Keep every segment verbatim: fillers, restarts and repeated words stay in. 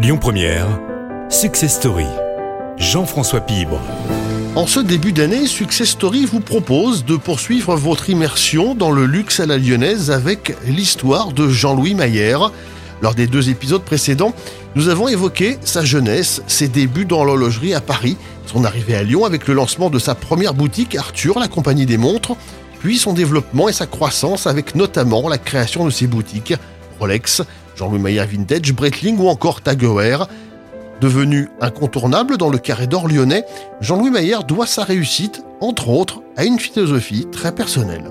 Lyon Première, Success Story, Jean-François Pibre. En ce début d'année, Success Story vous propose de poursuivre votre immersion dans le luxe à la lyonnaise avec l'histoire de Jean-Louis Maier. Lors des deux épisodes précédents, nous avons évoqué sa jeunesse, ses débuts dans l'horlogerie à Paris, son arrivée à Lyon avec le lancement de sa première boutique Arthur, la compagnie des montres, puis son développement et sa croissance avec notamment la création de ses boutiques Rolex, Jean-Louis Maier Vintage, Breitling ou encore Tag Heuer. Devenu incontournable dans le carré d'or lyonnais, Jean-Louis Maier doit sa réussite, entre autres, à une philosophie très personnelle.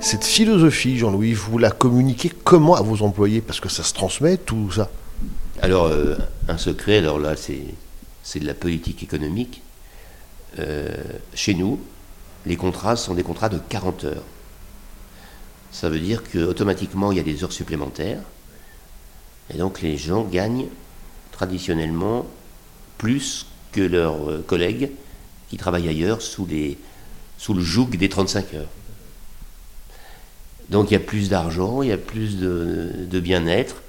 Cette philosophie, Jean-Louis, vous la communiquez comment à vos employés? Parce que ça se transmet, tout ça. Alors, euh, un secret, alors là, c'est, c'est de la politique économique. Euh, chez nous, les contrats sont des contrats de quarante heures. Ça veut dire qu'automatiquement, il y a des heures supplémentaires. Et donc, les gens gagnent traditionnellement plus que leurs collègues qui travaillent ailleurs sous, les, sous le joug des trente-cinq heures. Donc, il y a plus d'argent, il y a plus de, de bien-être,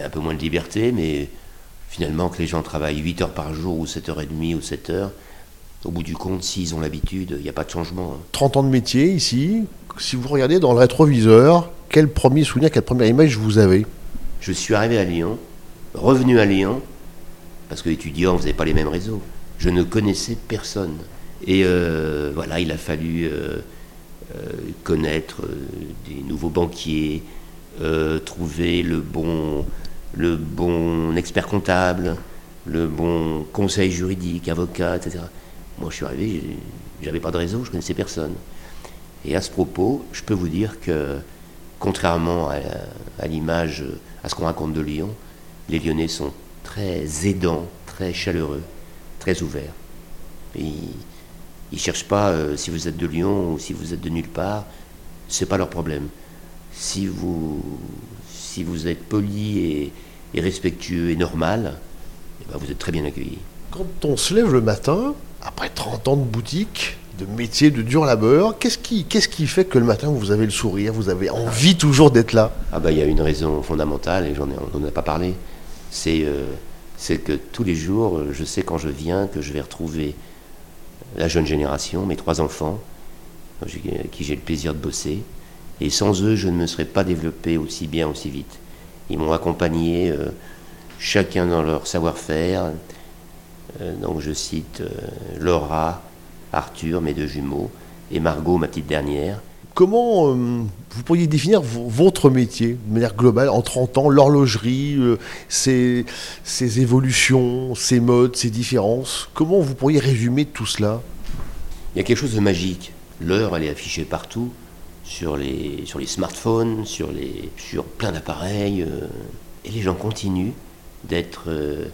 un peu moins de liberté, mais finalement, que les gens travaillent huit heures par jour ou sept heures trente ou sept heures, au bout du compte, s'ils ont l'habitude, il n'y a pas de changement. trente ans de métier ici, si vous regardez dans le rétroviseur, quel premier souvenir, quelle première image vous avez? Je suis arrivé à Lyon, revenu à Lyon, parce que étudiant, on ne faisait pas les mêmes réseaux. Je ne connaissais personne. Et euh, voilà, il a fallu euh, euh, connaître euh, des nouveaux banquiers, euh, trouver le bon, le bon expert comptable, le bon conseil juridique, avocat, et cetera. Moi, je suis arrivé, j'avais pas de réseau, je connaissais personne. Et à ce propos, je peux vous dire que, contrairement à, à l'image, à ce qu'on raconte de Lyon, les Lyonnais sont très aidants, très chaleureux, très ouverts. Et ils ne cherchent pas, euh, si vous êtes de Lyon ou si vous êtes de nulle part, c'est pas leur problème. Si vous, si vous êtes poli et, et respectueux et normal, et ben vous êtes très bien accueillis. Quand on se lève le matin, après trente ans de boutique, de métier, de dur labeur, qu'est-ce qui, qu'est-ce qui fait que le matin vous avez le sourire, vous avez envie toujours d'être là? Ah bah, il y a une raison fondamentale, et j'en ai, on n'en a pas parlé, c'est, euh, c'est que tous les jours, je sais quand je viens que je vais retrouver la jeune génération, mes trois enfants, avec qui j'ai le plaisir de bosser, et sans eux, je ne me serais pas développé aussi bien, aussi vite. Ils m'ont accompagné, euh, chacun dans leur savoir-faire. Euh, donc je cite euh, Laura, Arthur, mes deux jumeaux, et Margot, ma petite dernière. Comment euh, vous pourriez définir v- votre métier de manière globale, en trente ans, l'horlogerie, euh, ses, ses évolutions, ses modes, ses différences? Comment vous pourriez résumer tout cela? Il y a quelque chose de magique. L'heure, elle est affichée partout, sur les, sur les smartphones, sur, les, sur plein d'appareils. Euh, et les gens continuent d'être euh,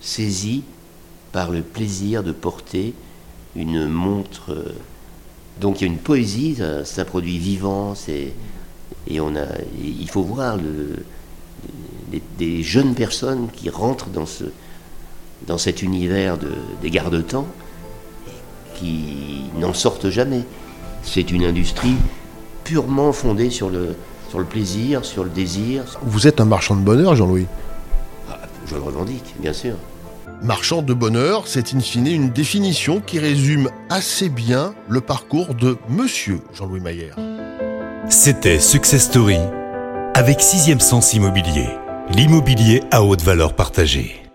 saisis par le plaisir de porter une montre. Donc il y a une poésie, c'est un produit vivant, c'est, et on a, il faut voir le, des, des jeunes personnes qui rentrent dans, ce, dans cet univers de, des garde-temps, qui n'en sortent jamais. C'est une industrie purement fondée sur le, sur le plaisir, sur le désir. Vous êtes un marchand de bonheur, Jean-Louis? Ah, je le revendique, bien sûr. Marchand de bonheur, c'est in fine une définition qui résume assez bien le parcours de Monsieur Jean-Louis Maier. C'était Success Story avec Sixième Sens Immobilier, l'immobilier à haute valeur partagée.